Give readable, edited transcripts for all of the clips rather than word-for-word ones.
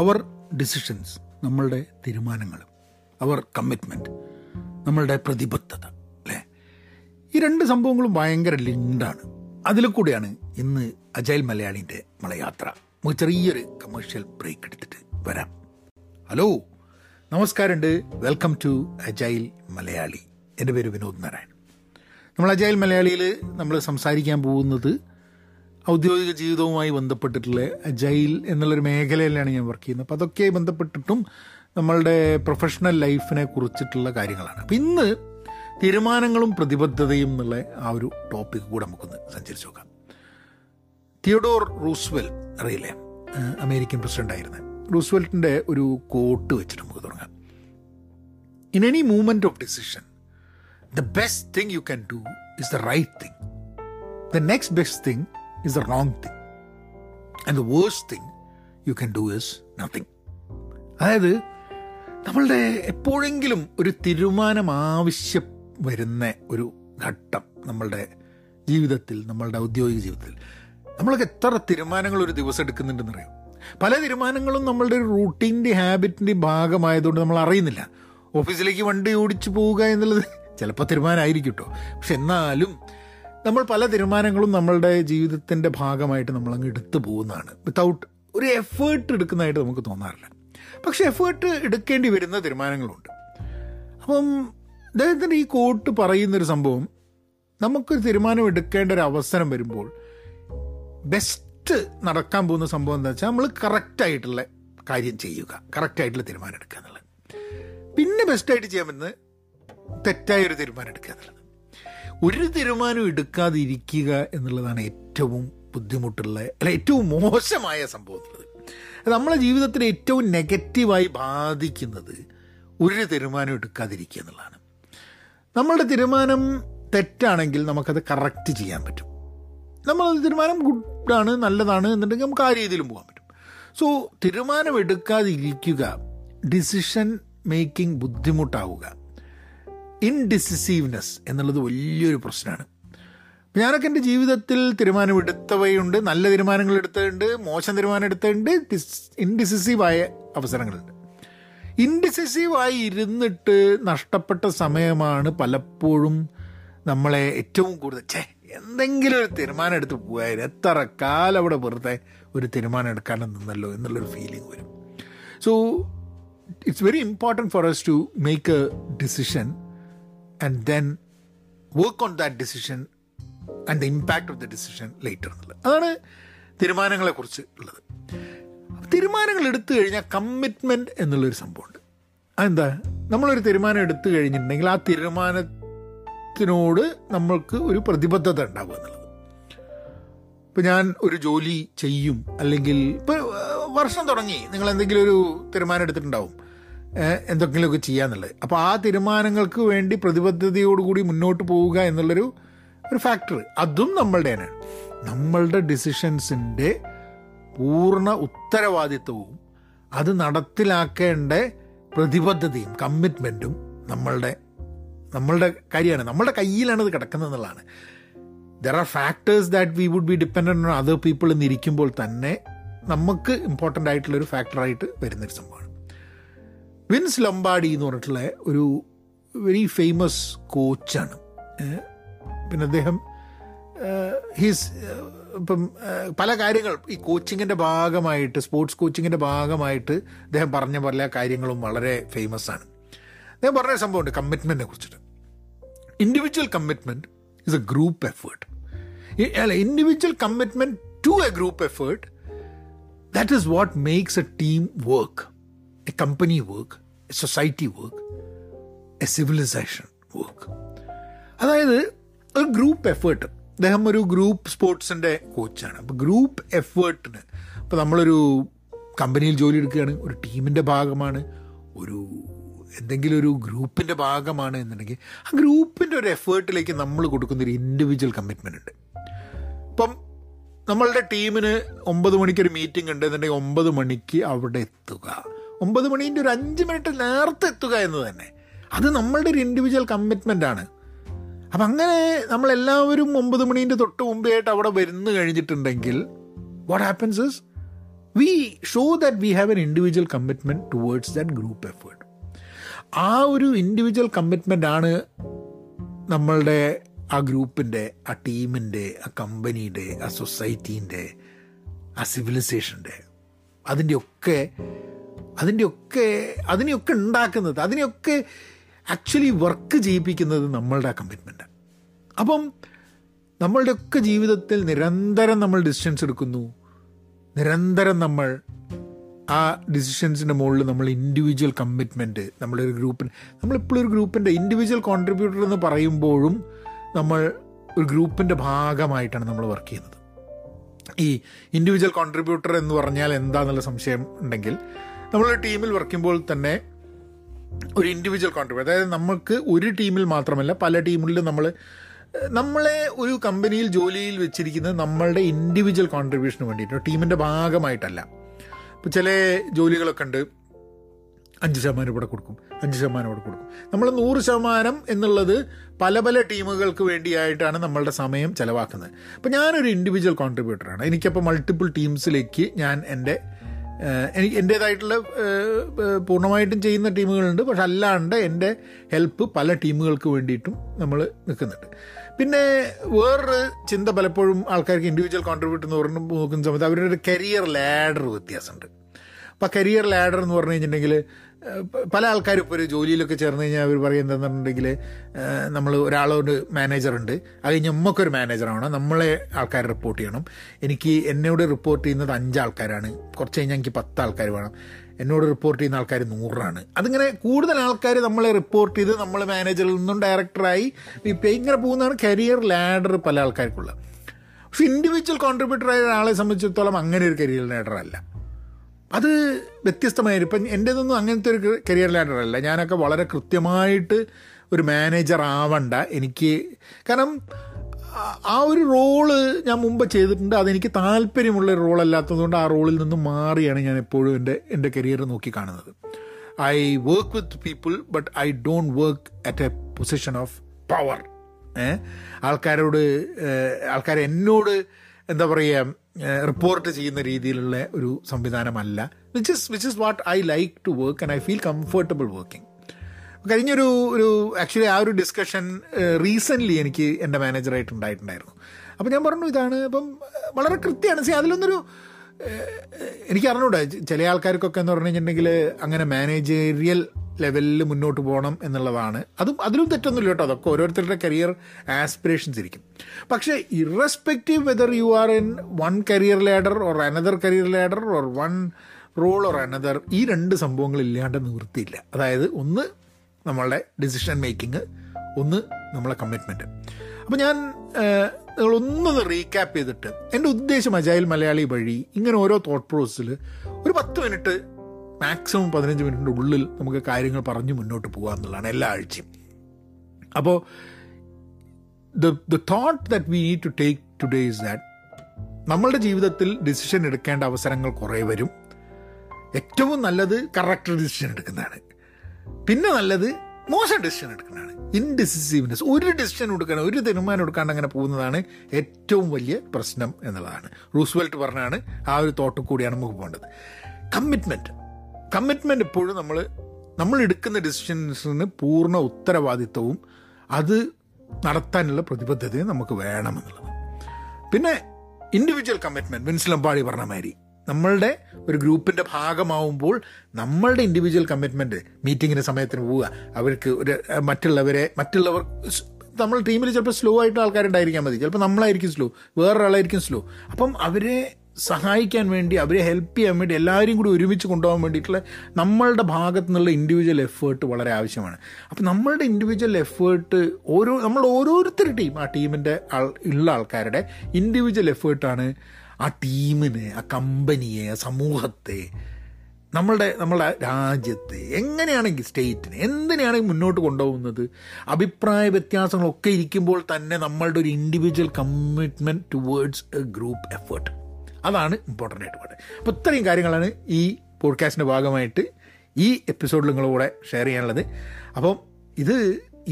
അവർ decisions, നമ്മളുടെ തീരുമാനങ്ങൾ, അവർ commitment, നമ്മളുടെ പ്രതിബദ്ധത, അല്ലേ? ഈ രണ്ട് സംഭവങ്ങളും ഭയങ്കര ലിങ്ക്ഡാണ്. അതിൽ കൂടെയാണ് ഇന്ന് അജൈൽ മലയാളിൻ്റെ മലയാത്ര. നമുക്ക് ചെറിയൊരു കമേഴ്ഷ്യൽ ബ്രേക്ക് എടുത്തിട്ട് വരാം. ഹലോ, നമസ്കാരമുണ്ട്. Welcome to agile Malayali. എൻ്റെ പേര് വിനോദ് നാരായൺ. നമ്മൾ അജൈൽ മലയാളിയിൽ നമ്മൾ സംസാരിക്കാൻ പോകുന്നത് ഔദ്യോഗിക ജീവിതവുമായി ബന്ധപ്പെട്ടിട്ടുള്ള അജൈൽ എന്നുള്ളൊരു മേഖലയിലാണ് ഞാൻ വർക്ക് ചെയ്യുന്നത്. അപ്പോൾ അതൊക്കെ ബന്ധപ്പെട്ടിട്ടും നമ്മളുടെ പ്രൊഫഷണൽ ലൈഫിനെ കുറിച്ചിട്ടുള്ള കാര്യങ്ങളാണ്. അപ്പം ഇന്ന് തീരുമാനങ്ങളും പ്രതിബദ്ധതയും എന്നുള്ള ആ ഒരു ടോപ്പിക്ക് കൂടെ നമുക്കൊന്ന് സഞ്ചരിച്ചു നോക്കാം. തിയോഡോർ റൂസ്വെൽറ്റ് അറിയില്ലേ, അമേരിക്കൻ പ്രസിഡന്റ് ആയിരുന്നത്. റൂസ്വെൽറ്റിൻ്റെ ഒരു കോട്ട് വെച്ചിട്ട് നമുക്ക് തുടങ്ങാം. In any movement of decision, the best thing you can do is the right thing. The next best thing is the wrong thing. And the worst thing you can do is nothing. അതായത് നമ്മളുടെ എപ്പോഴെങ്കിലും ഒരു തീരുമാനം ആവശ്യം വരുന്ന ഒരു ഘട്ടം നമ്മളുടെ ജീവിതത്തിൽ, നമ്മളുടെ ഔദ്യോഗിക ജീവിതത്തിൽ നമ്മളൊക്കെ എത്ര തീരുമാനങ്ങൾ ഒരു ദിവസം എടുക്കുന്നുണ്ടെന്നറിയാം. പല തീരുമാനങ്ങളും നമ്മളുടെ ഒരു റൂട്ടീൻ്റെ, ഹാബിറ്റിൻ്റെ ഭാഗമായതുകൊണ്ട് നമ്മൾ അറിയുന്നില്ല. ഓഫീസിലേക്ക് വണ്ടി ഓടിച്ചു പോവുക എന്നുള്ളത് ചിലപ്പോൾ തീരുമാനമായിരിക്കും കേട്ടോ. പക്ഷെ എന്നാലും നമ്മൾ പല തീരുമാനങ്ങളും നമ്മളുടെ ജീവിതത്തിൻ്റെ ഭാഗമായിട്ട് നമ്മളങ്ങ് എടുത്തു പോകുന്നതാണ്. വിത്തൗട്ട് ഒരു എഫേർട്ട് എടുക്കുന്നതായിട്ട് നമുക്ക് തോന്നാറില്ല. പക്ഷെ എഫേർട്ട് എടുക്കേണ്ടി വരുന്ന തീരുമാനങ്ങളുണ്ട്. അപ്പം അദ്ദേഹത്തിൻ്റെ ഈ കോട്ട് പറയുന്നൊരു സംഭവം, നമുക്കൊരു തീരുമാനം എടുക്കേണ്ട ഒരു അവസരം വരുമ്പോൾ ബെസ്റ്റ് നടക്കാൻ പോകുന്ന സംഭവം എന്താ വെച്ചാൽ നമ്മൾ കറക്റ്റായിട്ടുള്ള കാര്യം ചെയ്യുക, കറക്റ്റായിട്ടുള്ള തീരുമാനം എടുക്കുക എന്നുള്ളത്. പിന്നെ ബെസ്റ്റായിട്ട് ചെയ്യാൻ പറ്റുന്നത് തെറ്റായൊരു തീരുമാനം എടുക്കുക എന്നുള്ളത്. ഒരു തീരുമാനം എടുക്കാതിരിക്കുക എന്നുള്ളതാണ് ഏറ്റവും ബുദ്ധിമുട്ടുള്ള, അല്ല ഏറ്റവും മോശമായ സംഭവം എന്നുള്ളത്. നമ്മളെ ജീവിതത്തിൽ ഏറ്റവും നെഗറ്റീവായി ബാധിക്കുന്നത് ഒരു തീരുമാനം എടുക്കാതിരിക്കുക എന്നുള്ളതാണ്. നമ്മളുടെ തീരുമാനം തെറ്റാണെങ്കിൽ നമുക്കത് കറക്റ്റ് ചെയ്യാൻ പറ്റും. നമ്മളത് തീരുമാനം ഗുഡാണ്, നല്ലതാണ് എന്നുണ്ടെങ്കിൽ നമുക്ക് ആ രീതിയിലും പോകാൻ പറ്റും. സോ തീരുമാനം എടുക്കാതിരിക്കുക, ഡിസിഷൻ മേക്കിംഗ് ബുദ്ധിമുട്ടാവുക, ഇൻഡിസിസീവ്നെസ് എന്നുള്ളത് വലിയൊരു പ്രശ്നമാണ്. ഞാനൊക്കെ എൻ്റെ ജീവിതത്തിൽ തീരുമാനമെടുത്തവയുണ്ട്, നല്ല തീരുമാനങ്ങൾ എടുത്തതുണ്ട്, മോശം തീരുമാനം എടുത്തതുണ്ട്, ഇൻഡിസിസീവായ അവസരങ്ങളുണ്ട്. ഇൻഡിസിസീവായി ഇരുന്നിട്ട് നഷ്ടപ്പെട്ട സമയമാണ് പലപ്പോഴും നമ്മളെ ഏറ്റവും കൂടുതൽ എന്തെങ്കിലും ഒരു തീരുമാനം എടുത്ത് പോയാൽ എത്ര കാലം അവിടെ വെറുതെ ഒരു തീരുമാനം എടുക്കാണ്ട് നിന്നല്ലോ എന്നുള്ളൊരു ഫീലിംഗ് വരും. So it's very important for us to make a decision and then work on that decision and the impact of the decision later. അതാണ് തീരുമാനങ്ങളെക്കുറിച്ച് ഉള്ളത്. തീരുമാനങ്ങൾ എടുത്തു കഴിഞ്ഞാൽ കമ്മിറ്റ്മെൻറ്റ് എന്നുള്ളൊരു സംഭവമുണ്ട്. അതെന്താ? നമ്മളൊരു തീരുമാനം എടുത്തു കഴിഞ്ഞിട്ടുണ്ടെങ്കിൽ ആ തീരുമാനത്തിനോട് നമ്മൾക്ക് ഒരു പ്രതിബദ്ധത ഉണ്ടാവുക എന്നുള്ളത്. ഇപ്പം ഞാൻ ഒരു ജോലി ചെയ്യും, അല്ലെങ്കിൽ ഇപ്പോൾ വർഷം തുടങ്ങി നിങ്ങൾ എന്തെങ്കിലും ഒരു തീരുമാനം എടുത്തിട്ടുണ്ടാവും, എന്തെങ്കിലുമൊക്കെ ചെയ്യാന്നുള്ളത്. അപ്പോൾ ആ തീരുമാനങ്ങൾക്ക് വേണ്ടി പ്രതിബദ്ധതയോടുകൂടി മുന്നോട്ട് പോവുക എന്നുള്ളൊരു ഫാക്ടർ അതും നമ്മളുടെ തന്നെയാണ്. നമ്മളുടെ ഡിസിഷൻസിൻ്റെ പൂർണ്ണ ഉത്തരവാദിത്വവും അത് നടപ്പിലാക്കേണ്ട പ്രതിബദ്ധതയും കമ്മിറ്റ്മെൻറ്റും നമ്മളുടെ കാര്യമാണ്. നമ്മളുടെ കയ്യിലാണ് അത് കിടക്കുന്നത് എന്നുള്ളതാണ്. There are factors that we would be dependent on other people എന്നിരിക്കുമ്പോൾ തന്നെ നമുക്ക് ഇമ്പോർട്ടൻ്റ് ആയിട്ടുള്ളൊരു ഫാക്ടറായിട്ട് വരുന്നൊരു സംഭവമാണ്. വിൻസ് ലൊംബാർഡി എന്ന് പറഞ്ഞിട്ടുള്ള ഒരു വെരി ഫേമസ് കോച്ചാണ്. പിന്നെ അദ്ദേഹം ഇപ്പം പല കാര്യങ്ങൾ ഈ കോച്ചിങ്ങിൻ്റെ ഭാഗമായിട്ട്, സ്പോർട്സ് കോച്ചിങ്ങിൻ്റെ ഭാഗമായിട്ട് അദ്ദേഹം പറഞ്ഞ പല കാര്യങ്ങളും വളരെ ഫേമസ് ആണ്. അദ്ദേഹം പറഞ്ഞ സംഭവമുണ്ട് കമ്മിറ്റ്മെൻറ്റിനെ കുറിച്ചിട്ട്. Individual commitment is a group effort. അല്ല, individual commitment to a group effort, that is what makes a team work, a company work, a society work, a civilization work. അതായത് ഒരു ഗ്രൂപ്പ് എഫേർട്ട്. അദ്ദേഹം ഒരു ഗ്രൂപ്പ് സ്പോർട്സിൻ്റെ കോച്ചാണ്. അപ്പോൾ group എഫേർട്ടിന്, ഇപ്പോൾ നമ്മളൊരു കമ്പനിയിൽ ജോലി എടുക്കുകയാണ്, ഒരു ടീമിൻ്റെ ഭാഗമാണ്, ഒരു എന്തെങ്കിലും ഒരു ഗ്രൂപ്പിൻ്റെ ഭാഗമാണ് എന്നുണ്ടെങ്കിൽ ആ ഗ്രൂപ്പിൻ്റെ ഒരു എഫേർട്ടിലേക്ക് നമ്മൾ കൊടുക്കുന്നൊരു ഇൻഡിവിജ്വൽ കമ്മിറ്റ്മെൻ്റ് ഉണ്ട്. ഇപ്പം നമ്മളുടെ ടീമിന് 9 മണിക്കൊരു മീറ്റിംഗ് ഉണ്ട് എന്നുണ്ടെങ്കിൽ 9 മണിക്ക് അവിടെ എത്തുക, 9 മണിൻ്റെ ഒരു 5 മിനിറ്റ് നേരത്തെ എത്തുക എന്ന് തന്നെ അത് നമ്മളുടെ ഒരു ഇൻഡിവിജ്വൽ കമ്മിറ്റ്മെൻ്റ് ആണ്. അപ്പം അങ്ങനെ നമ്മളെല്ലാവരും 9 മണിൻ്റെ തൊട്ട് മുമ്പേ ആയിട്ട് അവിടെ വരുന്നു കഴിഞ്ഞിട്ടുണ്ടെങ്കിൽ what happens is we show that we have an individual commitment towards that group effort. ആ ഒരു ഇൻഡിവിജ്വൽ കമ്മിറ്റ്മെൻ്റാണ് നമ്മളുടെ ആ ഗ്രൂപ്പിൻ്റെ, ആ ടീമിൻ്റെ, ആ കമ്പനിയുടെ, ആ സൊസൈറ്റീൻ്റെ, ആ സിവിലൈസേഷൻ്റെ അതിനെയൊക്കെ ഉണ്ടാക്കുന്നത്, അതിനെയൊക്കെ ആക്ച്വലി വർക്ക് ചെയ്യിപ്പിക്കുന്നത് നമ്മളുടെ ആ കമ്മിറ്റ്മെൻ്റാണ്. അപ്പം നമ്മളുടെയൊക്കെ ജീവിതത്തിൽ നിരന്തരം നമ്മൾ ഡിസിഷൻസ് എടുക്കുന്നു, നിരന്തരം നമ്മൾ ആ ഡിസിഷൻസിൻ്റെ മുകളിൽ നമ്മൾ ഇൻഡിവിജ്വൽ കമ്മിറ്റ്മെൻറ്റ്, നമ്മുടെ ഒരു ഗ്രൂപ്പിന്, നമ്മളെപ്പോഴും ഒരു ഗ്രൂപ്പിൻ്റെ ഇൻഡിവിജ്വൽ കോൺട്രിബ്യൂട്ടർ എന്ന് പറയുമ്പോഴും നമ്മൾ ഒരു ഗ്രൂപ്പിൻ്റെ ഭാഗമായിട്ടാണ് നമ്മൾ വർക്ക് ചെയ്യുന്നത്. ഈ ഇൻഡിവിജ്വൽ കോൺട്രിബ്യൂട്ടർ എന്ന് പറഞ്ഞാൽ എന്താണെന്നുള്ള സംശയം ഉണ്ടെങ്കിൽ, നമ്മളൊരു ടീമിൽ വർക്ക് ചെയ്യുമ്പോൾ തന്നെ ഒരു ഇൻഡിവിജ്വൽ കോൺട്രിബ്യൂട്ടർ, അതായത് നമുക്ക് ഒരു ടീമിൽ മാത്രമല്ല പല ടീമിലും നമ്മളെ ഒരു കമ്പനിയിൽ ജോലിയിൽ വെച്ചിരിക്കുന്നത് നമ്മളുടെ ഇൻഡിവിജ്വൽ കോൺട്രിബ്യൂഷന് വേണ്ടിയിട്ട്, ടീമിൻ്റെ ഭാഗമായിട്ടല്ല. ഇപ്പോൾ ചില ജോലികളൊക്കെ ഉണ്ട്, 5% ഇവിടെ കൊടുക്കും, 5% ഇവിടെ കൊടുക്കും. നമ്മൾ 100% എന്നുള്ളത് പല പല ടീമുകൾക്ക് വേണ്ടിയായിട്ടാണ് നമ്മളുടെ സമയം ചിലവാക്കുന്നത്. അപ്പോൾ ഞാനൊരു ഇൻഡിവിജ്വൽ കോൺട്രിബ്യൂട്ടറാണ്. എനിക്കപ്പോൾ മൾട്ടിപ്പിൾ ടീംസിലേക്ക് ഞാൻ എൻ്റേതായിട്ടുള്ള പൂർണ്ണമായിട്ടും ചെയ്യുന്ന ടീമുകളുണ്ട്, പക്ഷെ അല്ലാണ്ട് എൻ്റെ ഹെൽപ്പ് പല ടീമുകൾക്ക് വേണ്ടിയിട്ടും നമ്മൾ നിൽക്കുന്നുണ്ട്. പിന്നെ വേറൊരു ചിന്ത പലപ്പോഴും ആൾക്കാർക്ക് ഇൻഡിവിജ്വൽ കോൺട്രിബ്യൂട്ട് എന്ന് പറഞ്ഞ് നോക്കുന്ന സമയത്ത് അവരുടെ കരിയർ ലാഡർ വ്യത്യാസമുണ്ട്. അപ്പോൾ കരിയർ ലാഡർ എന്ന് പറഞ്ഞു കഴിഞ്ഞിട്ടുണ്ടെങ്കിൽ പല ആൾക്കാരും ഇപ്പോൾ ഒരു ജോലിയിലൊക്കെ ചേർന്ന് കഴിഞ്ഞാൽ അവർ പറയും എന്താണെന്ന് പറഞ്ഞിട്ടുണ്ടെങ്കിൽ, നമ്മൾ ഒരാളോട് മാനേജറുണ്ട്, അത് കഴിഞ്ഞ് നമുക്കൊരു മാനേജറാണ്, നമ്മളെ ആൾക്കാർ റിപ്പോർട്ട് ചെയ്യണം, എന്നോട് റിപ്പോർട്ട് ചെയ്യുന്നത് 5 ആൾക്കാരാണ്, കുറച്ച് കഴിഞ്ഞാൽ എനിക്ക് 10 ആൾക്കാർ വേണം, എന്നോട് റിപ്പോർട്ട് ചെയ്യുന്ന ആൾക്കാർ 100 ആണ്. അതിങ്ങനെ കൂടുതൽ ആൾക്കാർ നമ്മളെ റിപ്പോർട്ട് ചെയ്ത് നമ്മൾ മാനേജറിൽ നിന്നും ഡയറക്ടറായി ഇപ്പം ഇങ്ങനെ പോകുന്നതാണ് കരിയർ ലാഡർ പല ആൾക്കാർക്കുള്ള. പക്ഷെ ഇൻഡിവിജ്വൽ കോൺട്രിബ്യൂട്ടറായ ഒരാളെ സംബന്ധിച്ചിടത്തോളം അങ്ങനെ ഒരു കരിയർ ലാഡറല്ല, അത് വ്യത്യസ്തമായിരുന്നു. ഇപ്പം എൻ്റേതൊന്നും അങ്ങനത്തെ ഒരു കരിയർ ലാഡറല്ല. ഞാനൊക്കെ വളരെ കൃത്യമായിട്ട് ഒരു മാനേജർ ആവണ്ട എനിക്ക്, കാരണം ആ ഒരു റോള് ഞാൻ മുമ്പ് ചെയ്തിട്ടുണ്ട്, അതെനിക്ക് താല്പര്യമുള്ള ഒരു റോളല്ലാത്തതുകൊണ്ട് ആ റോളിൽ നിന്ന് മാറിയാണ് ഞാൻ എപ്പോഴും എൻ്റെ കരിയർ നോക്കി കാണുന്നത്. I work with people but I don't work at a position of power. ആൾക്കാരെ എന്നോട് എന്താ പറയുക റിപ്പോർട്ട് ചെയ്യുന്ന രീതിയിലുള്ള ഒരു സംവിധാനമല്ല, which is what I like to work and I feel comfortable working. കഴിഞ്ഞൊരു ആക്ച്വലി ആ ഒരു ഡിസ്കഷൻ റീസെൻ്റ്ലി എനിക്ക് എൻ്റെ മാനേജറായിട്ട് ഉണ്ടായിട്ടുണ്ടായിരുന്നു. അപ്പോൾ ഞാൻ പറഞ്ഞു ഇതാണ്. അപ്പം വളരെ കൃത്യമാണ്. അതിലൊന്നൊരു എനിക്കറിഞ്ഞൂടാ, ചില ആൾക്കാർക്കൊക്കെ എന്ന് പറഞ്ഞു കഴിഞ്ഞിട്ടുണ്ടെങ്കിൽ അങ്ങനെ മാനേജറിയൽ ലെവലിൽ മുന്നോട്ട് പോകണം എന്നുള്ളതാണ്, അതിലും തെറ്റൊന്നുമില്ല കേട്ടോ. അതൊക്കെ ഓരോരുത്തരുടെ കരിയർ ആസ്പിറേഷൻസ് ഇരിക്കും. പക്ഷേ irrespective whether you are in one career ladder or another career ladder or one role or another, ഈ 2 സംഭവങ്ങൾ ഇല്ലാണ്ട് നിവൃത്തിയില്ല. അതായത് ഒന്ന് നമ്മളുടെ ഡിസിഷൻ മേക്കിംഗ്, ഒന്ന് നമ്മളെ കമ്മിറ്റ്മെൻറ്റ്. അപ്പോൾ ഞാൻ നിങ്ങളൊന്ന് റീക്യാപ്പ് ചെയ്തിട്ട്, എൻ്റെ ഉദ്ദേശം അജൈൽ മലയാളി വഴി ഇങ്ങനെ ഓരോ തോട്ട് പ്രോസസ്സിൽ ഒരു 10 മിനിറ്റ് മാക്സിമം 15 മിനിറ്റിൻ്റെ ഉള്ളിൽ നമുക്ക് കാര്യങ്ങൾ പറഞ്ഞ് മുന്നോട്ട് പോകുക എന്നുള്ളതാണ് എല്ലാ ആഴ്ചയും. അപ്പോൾ the thought that we need to take today is that നമ്മളുടെ ജീവിതത്തിൽ ഡിസിഷൻ എടുക്കേണ്ട അവസരങ്ങൾ കുറേ വരും. ഏറ്റവും നല്ലത് കറക്റ്റ് ഡിസിഷൻ എടുക്കുന്നതാണ്, പിന്നെ നല്ലത് മോശം ഡിസിഷൻ എടുക്കുന്നതാണ്, ഇൻഡിസിസീവ്നെസ്. ഒരു ഡിസിഷൻ എടുക്കാണ്ട്, ഒരു തീരുമാനം എടുക്കാണ്ട് അങ്ങനെ പോകുന്നതാണ് ഏറ്റവും വലിയ പ്രശ്നം എന്നുള്ളതാണ്. റൂസ്വെൽറ്റ് പറഞ്ഞാണ് ആ ഒരു തോട്ട് കൂടിയാണ് നമുക്ക് പോകേണ്ടത്. കമ്മിറ്റ്മെൻറ്റ് എപ്പോഴും നമ്മൾ എടുക്കുന്ന ഡിസിഷൻസിന് പൂർണ്ണ ഉത്തരവാദിത്വവും അത് നടത്താനുള്ള പ്രതിബദ്ധതയും നമുക്ക് വേണമെന്നുള്ളത്. പിന്നെ ഇൻഡിവിജ്വൽ കമ്മിറ്റ്മെൻറ്റ്, വിൻസ് ലംബാർഡി പറഞ്ഞ മാതിരി നമ്മളുടെ ഒരു ഗ്രൂപ്പിൻ്റെ ഭാഗമാവുമ്പോൾ നമ്മളുടെ ഇൻഡിവിജ്വൽ കമ്മിറ്റ്മെൻറ്റ്, മീറ്റിങ്ങിന് സമയത്തിന് പോവുക, അവർക്ക് ഒരു മറ്റുള്ളവർ നമ്മൾ ടീമിൽ ചിലപ്പോൾ സ്ലോ ആയിട്ട് ആൾക്കാരുണ്ടായിരിക്കാൻ മതി, ചിലപ്പോൾ നമ്മളായിരിക്കും സ്ലോ, വേറൊരാളായിരിക്കും സ്ലോ. അപ്പം അവരെ സഹായിക്കാൻ വേണ്ടി, അവരെ ഹെൽപ്പ് ചെയ്യാൻ വേണ്ടി, എല്ലാവരും കൂടി ഒരുമിച്ച് കൊണ്ടുപോകാൻ വേണ്ടിയിട്ടുള്ള നമ്മളുടെ ഭാഗത്തു നിന്നുള്ള ഇൻഡിവിജ്വൽ എഫേർട്ട് വളരെ ആവശ്യമാണ്. അപ്പം നമ്മളുടെ ഇൻഡിവിജ്വൽ എഫേർട്ട് നമ്മളുടെ ഓരോരുത്തരുടെ ആ ടീമിൻ്റെ ഉള്ള ആൾക്കാരുടെ ഇൻഡിവിജ്വൽ എഫേർട്ടാണ് ആ ടീമിനെ, ആ കമ്പനിയെ, ആ സമൂഹത്തെ, നമ്മളുടെ രാജ്യത്തെ, എങ്ങനെയാണെങ്കിൽ സ്റ്റേറ്റിനെ, എന്തിനാണെങ്കിൽ മുന്നോട്ട് കൊണ്ടുപോകുന്നത്. അഭിപ്രായ വ്യത്യാസങ്ങളൊക്കെ ഇരിക്കുമ്പോൾ തന്നെ നമ്മളുടെ ഒരു individual commitment towards a group effort, അതാണ് ഇമ്പോർട്ടൻ്റ് ആയിട്ട് പറയുന്നത്. അപ്പോൾ ഇത്രയും കാര്യങ്ങളാണ് ഈ പോഡ്കാസ്റ്റിൻ്റെ ഭാഗമായിട്ട് ഈ എപ്പിസോഡിൽ നിങ്ങളോടെ ഷെയർ ചെയ്യാനുള്ളത്. അപ്പം ഇത്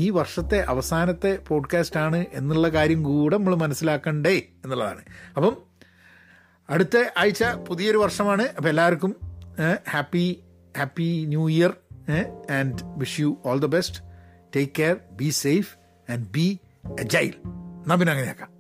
ഈ വർഷത്തെ അവസാനത്തെ പോഡ്കാസ്റ്റാണ് എന്നുള്ള കാര്യം കൂടെ നമ്മൾ മനസ്സിലാക്കണ്ടേ എന്നുള്ളതാണ്. അപ്പം അടുത്ത ആഴ്ച പുതിയൊരു വർഷമാണ്. അപ്പോൾ എല്ലാവർക്കും happy new year and wish you all the best. Take care, be safe and be agile. എന്നാൽ പിന്നെ അങ്ങനെയാക്കാം.